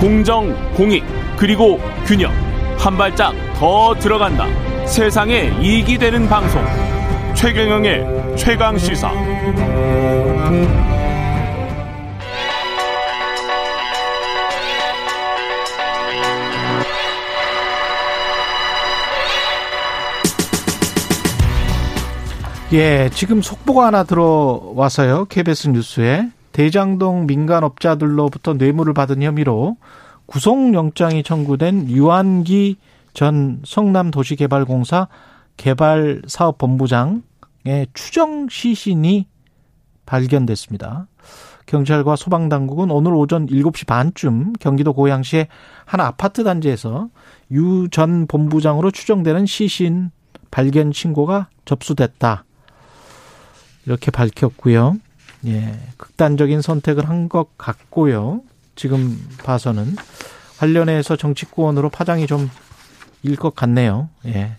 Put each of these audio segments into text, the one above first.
공정, 공익, 그리고 균형. 한 발짝 더 들어간다. 세상에 이익이 되는 방송. 최경영의 최강시사. 예, 지금 속보가 하나 들어와서요. KBS 뉴스에 대장동 민간업자들로부터 뇌물을 받은 혐의로 구속영장이 청구된 유한기 전 성남도시개발공사 개발사업본부장의 추정 시신이 발견됐습니다. 경찰과 소방당국은 오늘 오전 7시 반쯤 경기도 고양시의 한 아파트 단지에서 유 전 본부장으로 추정되는 시신 발견 신고가 접수됐다, 이렇게 밝혔고요. 예, 극단적인 선택을 한 것 같고요. 지금 봐서는 관련해서 정치권으로 파장이 좀 일 것 같네요. 예.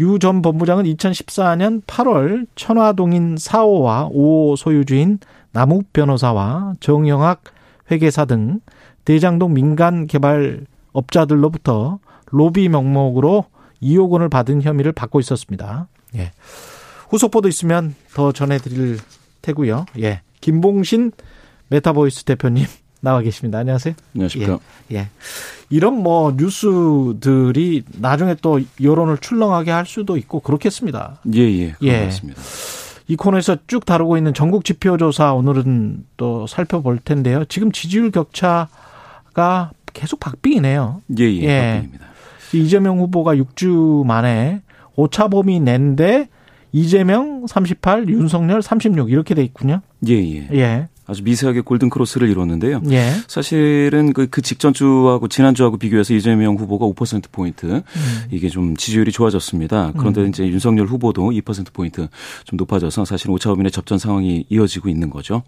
유 전 본부장은 2014년 8월 천화동인 4호와 5호 소유주인 남욱 변호사와 정영학 회계사 등 대장동 민간 개발업자들로부터 로비 명목으로 2억 원을 받은 혐의를 받고 있었습니다. 예. 후속보도 있으면 더 전해드릴 테고요. 예, 김봉신 메타보이스 대표님 나와 계십니다. 안녕하세요. 안녕하십니까. 예. 예. 이런 뭐 뉴스들이 나중에 또 여론을 출렁하게 할 수도 있고 그렇겠습니다. 예예. 예. 예. 그렇습니다. 이 코너에서 쭉 다루고 있는 전국 지표조사 오늘은 또 살펴볼 텐데요. 지금 지지율 격차가 계속 박빙이네요. 예예. 예. 박빙입니다. 이재명 후보가 6주 만에 오차범위 낸데 이재명 38, 윤석열 36 이렇게 돼 있군요. 예예. 예. 예. 아주 미세하게 골든크로스를 이뤘는데요. 예. 사실은 그 직전주하고 지난주하고 비교해서 이재명 후보가 5%포인트 이게 좀 지지율이 좋아졌습니다. 그런데 이제 윤석열 후보도 2%포인트 좀 높아져서 사실 오차범위의 접전 상황이 이어지고 있는 거죠.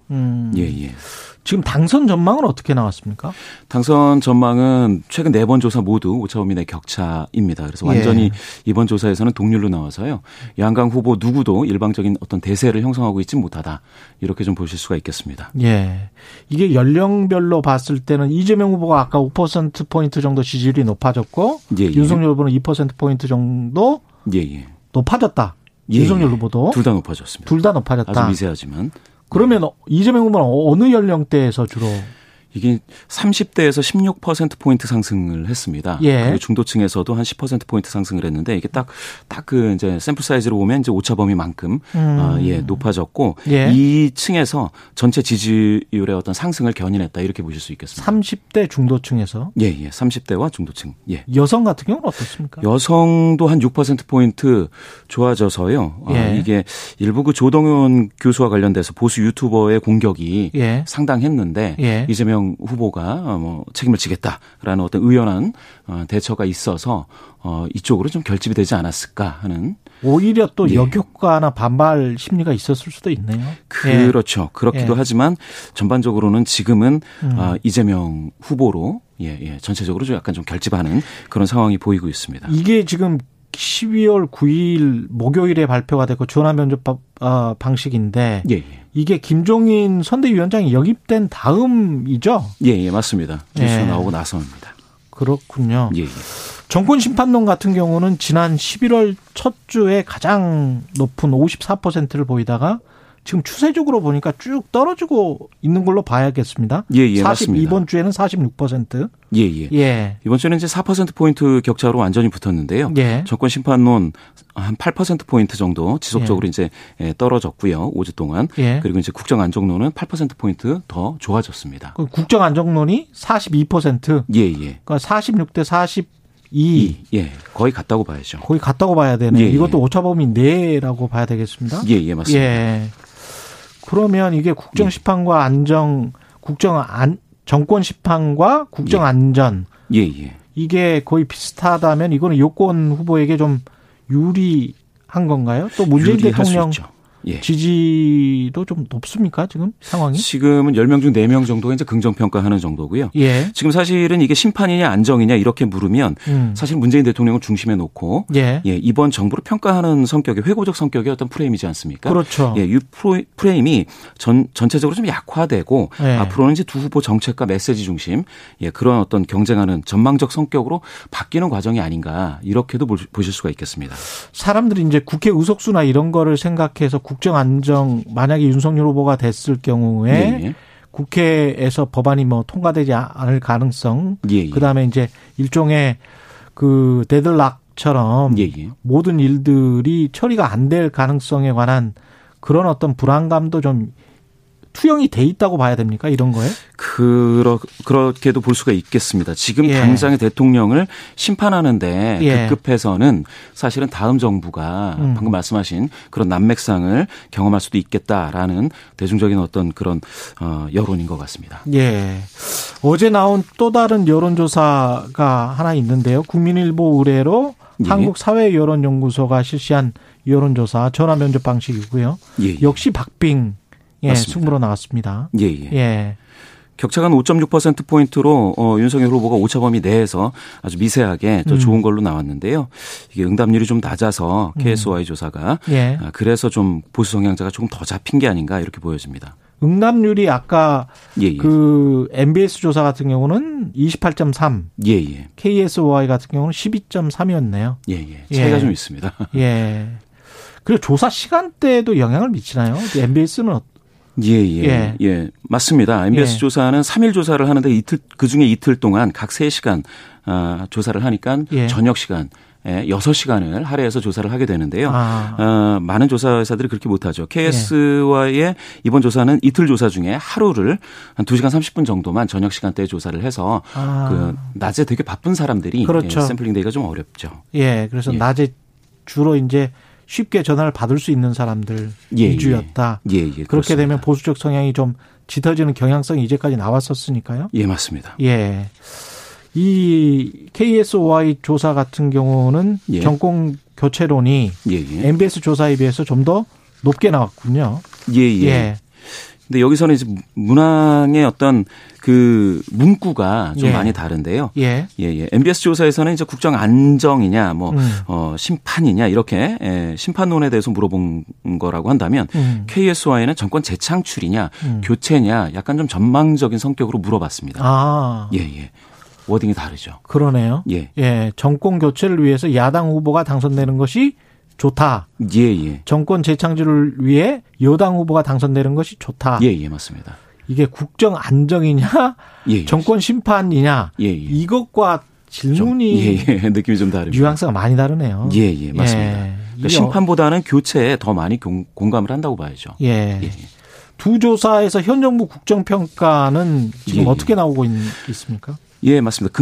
예예. 지금 당선 전망은 어떻게 나왔습니까? 당선 전망은 최근 4번 조사 모두 오차범위 내 격차입니다. 그래서 완전히 예. 이번 조사에서는 동률로 나와서요. 양강 후보 누구도 일방적인 어떤 대세를 형성하고 있지 못하다, 이렇게 좀 보실 수가 있겠습니다. 예. 이게 연령별로 봤을 때는 이재명 후보가 아까 5%포인트 정도 지지율이 높아졌고, 예예. 윤석열 후보는 2%포인트 정도 예예. 높아졌다. 예예. 윤석열 후보도. 둘 다 높아졌습니다. 둘 다 높아졌다. 아주 미세하지만. 그러면 이재명 후보는 어느 연령대에서 주로? 이게 30대에서 16%포인트 상승을 했습니다. 예. 그리고 중도층에서도 한 10%포인트 상승을 했는데 이게 딱 그 이제 샘플 사이즈로 보면 이제 오차범위만큼 예, 높아졌고 예. 이 층에서 전체 지지율의 어떤 상승을 견인했다, 이렇게 보실 수 있겠습니다. 30대 중도층에서? 예, 예. 30대와 중도층. 예. 여성 같은 경우는 어떻습니까? 여성도 한 6%포인트 좋아져서요. 예. 아, 이게 일부 그 조동연 교수와 관련돼서 보수 유튜버의 공격이 예. 상당했는데 예. 이재명 후보가 뭐 책임을 지겠다라는 어떤 의연한 대처가 있어서 이쪽으로 좀 결집이 되지 않았을까 하는. 오히려 또 예. 역효과나 반발 심리가 있었을 수도 있네요. 그렇죠. 예. 그렇기도 예. 하지만 전반적으로는 지금은 이재명 후보로 예, 전체적으로 좀 약간 좀 결집하는 그런 상황이 보이고 있습니다. 이게 지금 12월 9일 목요일에 발표가 됐고 전화 면접 방식인데 예. 이게 김종인 선대위원장이 영입된 다음이죠? 예, 맞습니다. 뉴스가 예. 나오고 나서입니다. 그렇군요. 예. 정권심판론 같은 경우는 지난 11월 첫 주에 가장 높은 54%를 보이다가 지금 추세적으로 보니까 쭉 떨어지고 있는 걸로 봐야겠습니다. 예, 맞습니다. 이번 주에는 46%. 예. 이번 주에는 이제 4%포인트 격차로 완전히 붙었는데요. 예. 정권심판론 한 8%포인트 정도 지속적으로 예. 이제 떨어졌고요. 5주 동안. 예. 그리고 이제 국정안정론은 8%포인트 더 좋아졌습니다. 국정안정론이 42%. 예. 그러니까 46대 40. 예, 거의 같다고 봐야죠. 거의 같다고 봐야 되네요. 예, 이것도 오차범위 내라고 봐야 되겠습니다. 예, 맞습니다. 예. 그러면 이게 국정심판과 예. 정권심판과 국정안전. 예. 이게 거의 비슷하다면 이거는 여권 후보에게 좀 유리한 건가요? 또 문재인 대통령 예. 지지도 좀 높습니까 지금 상황이? 지금은 10명 중 4명 정도가 이제 긍정평가하는 정도고요. 예. 지금 사실은 이게 심판이냐 안정이냐 이렇게 물으면 사실 문재인 대통령을 중심에 놓고 예. 예, 이번 정부를 평가하는 성격의 회고적 성격의 어떤 프레임이지 않습니까? 그렇죠. 예, 이 프레임이 전체적으로 좀 약화되고 예. 앞으로는 이제 두 후보 정책과 메시지 중심 예, 그런 어떤 경쟁하는 전망적 성격으로 바뀌는 과정이 아닌가 이렇게도 보실 수가 있겠습니다. 사람들이 이제 국회 의석수나 이런 거를 생각해서 국정 안정 만약에 윤석열 후보가 됐을 경우에 네. 국회에서 법안이 뭐 통과되지 않을 가능성 예. 그다음에 이제 일종의 그 데들락처럼 예. 모든 일들이 처리가 안 될 가능성에 관한 그런 어떤 불안감도 좀 투영이 돼 있다고 봐야 됩니까? 이런 거에? 그렇게도 볼 수가 있겠습니다. 지금 예. 당장의 대통령을 심판하는데 예. 급급해서는 사실은 다음 정부가 방금 말씀하신 그런 난맥상을 경험할 수도 있겠다라는 대중적인 어떤 그런 여론인 것 같습니다. 예. 어제 나온 또 다른 여론조사가 하나 있는데요. 국민일보 의뢰로 예. 한국사회여론연구소가 실시한 여론조사 전화면접 방식이고요. 예. 역시 박빙. 예, 맞습니다. 승부로 나왔습니다. 예. 예. 격차가 5.6%포인트로 윤석열 후보가 오차범위 내에서 아주 미세하게 더 좋은 걸로 나왔는데요. 이게 응답률이 좀 낮아서 KSY 조사가 예. 그래서 좀 보수 성향자가 조금 더 잡힌 게 아닌가 이렇게 보여집니다. 응답률이 아까 예예. 그 MBS 조사 같은 경우는 28.3, 예예. KSY 같은 경우는 12.3이었네요. 예예. 차이가 좀 있습니다. 예. 그리고 조사 시간대에도 영향을 미치나요? MBS는 어떻게? 예, 맞습니다. MBS 예. 조사는 3일 조사를 하는데 그중에 이틀 동안 각 3시간 조사를 하니까 예. 저녁 시간 6시간을 할애해서 조사를 하게 되는데요. 많은 조사 회사들이 그렇게 못하죠. KSY의 예. 이번 조사는 이틀 조사 중에 하루를 한 2시간 30분 정도만 저녁 시간대에 조사를 해서 그 낮에 되게 바쁜 사람들이 그렇죠. 예, 샘플링 되기가 좀 어렵죠. 예, 그래서 예. 낮에 주로 이제 쉽게 전화를 받을 수 있는 사람들 위주였다. 예, 그렇게 되면 보수적 성향이 좀 짙어지는 경향성이 이제까지 나왔었으니까요. 예, 맞습니다. 예, 이 KSOI 조사 같은 경우는 예. 정권 교체론이 MBS 조사에 비해서 좀 더 높게 나왔군요. 예. 근데 여기서는 이제 문항의 어떤 그 문구가 좀 예. 많이 다른데요. 예. MBS 조사에서는 이제 국정 안정이냐, 뭐 심판이냐 이렇게 심판론에 대해서 물어본 거라고 한다면 KSY는 정권 재창출이냐, 교체냐, 약간 좀 전망적인 성격으로 물어봤습니다. 예. 워딩이 다르죠. 그러네요. 예. 정권 교체를 위해서 야당 후보가 당선되는 것이 좋다. 예. 정권 재창출을 위해 여당 후보가 당선되는 것이 좋다. 예, 맞습니다. 이게 국정 안정이냐, 정권 심판이냐, 이것과 질문이 느낌이 좀 다르죠. 뉘앙스가 많이 다르네요. 예, 맞습니다. 그러니까 심판보다는 교체에 더 많이 공감을 한다고 봐야죠. 예. 두 조사에서 현 정부 국정평가는 지금 어떻게 나오고 있습니까? 예, 맞습니다.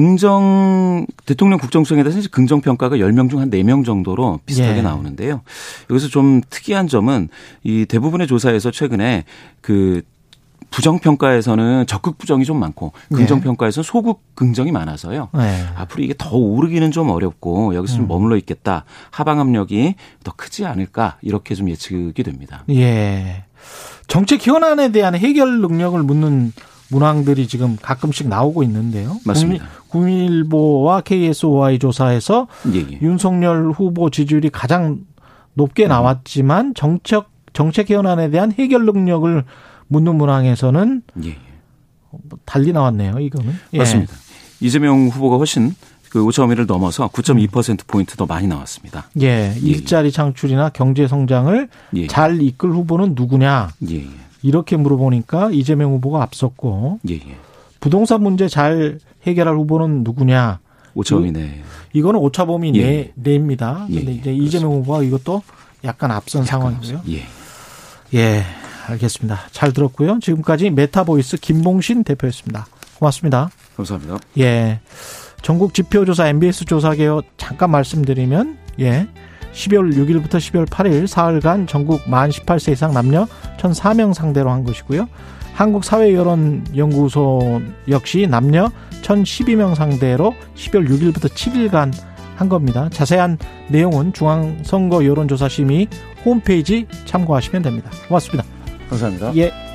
대통령 국정수행에 대해서 이제 긍정평가가 10명 중 한 4명 정도로 비슷하게 나오는데요. 여기서 좀 특이한 점은 이 대부분의 조사에서 최근에 그 부정평가에서는 적극 부정이 좀 많고 긍정평가에서는 소극 긍정이 많아서요. 앞으로 이게 더 오르기는 좀 어렵고 여기서 좀 머물러 있겠다. 하방 압력이 더 크지 않을까 이렇게 좀 예측이 됩니다. 예. 정책 현안에 대한 해결 능력을 묻는 문항들이 지금 가끔씩 나오고 있는데요. 맞습니다. 국민일보와 KSOI 조사에서 윤석열 후보 지지율이 가장 높게 나왔지만 정책 현안에 대한 해결 능력을 묻는 문항에서는 달리 나왔네요. 이거는. 맞습니다. 이재명 후보가 훨씬 그 5.1을 넘어서 9.2%포인트 더 많이 나왔습니다. 일자리 창출이나 경제 성장을 잘 이끌 후보는 누구냐. 이렇게 물어보니까 이재명 후보가 앞섰고 부동산 문제 잘 해결할 후보는 누구냐. 오차범위 내. 이거는 오차범위 내입니다. 그런데 이제 이재명 후보가 이것도 약간 앞선 상황이고요. 예, 알겠습니다. 잘 들었고요. 지금까지 메타보이스 김봉신 대표였습니다. 고맙습니다. 감사합니다. 예, 전국 지표조사 MBS 조사 개요 잠깐 말씀드리면 12월 6일부터 12월 8일 사흘간 전국 만 18세 이상 남녀 1,004명 상대로 한 것이고요. 한국사회여론연구소 역시 남녀 1,012명 상대로 12월 6일부터 7일간 한 겁니다. 자세한 내용은 중앙선거여론조사심의 홈페이지 참고하시면 됩니다. 고맙습니다. 감사합니다. 예.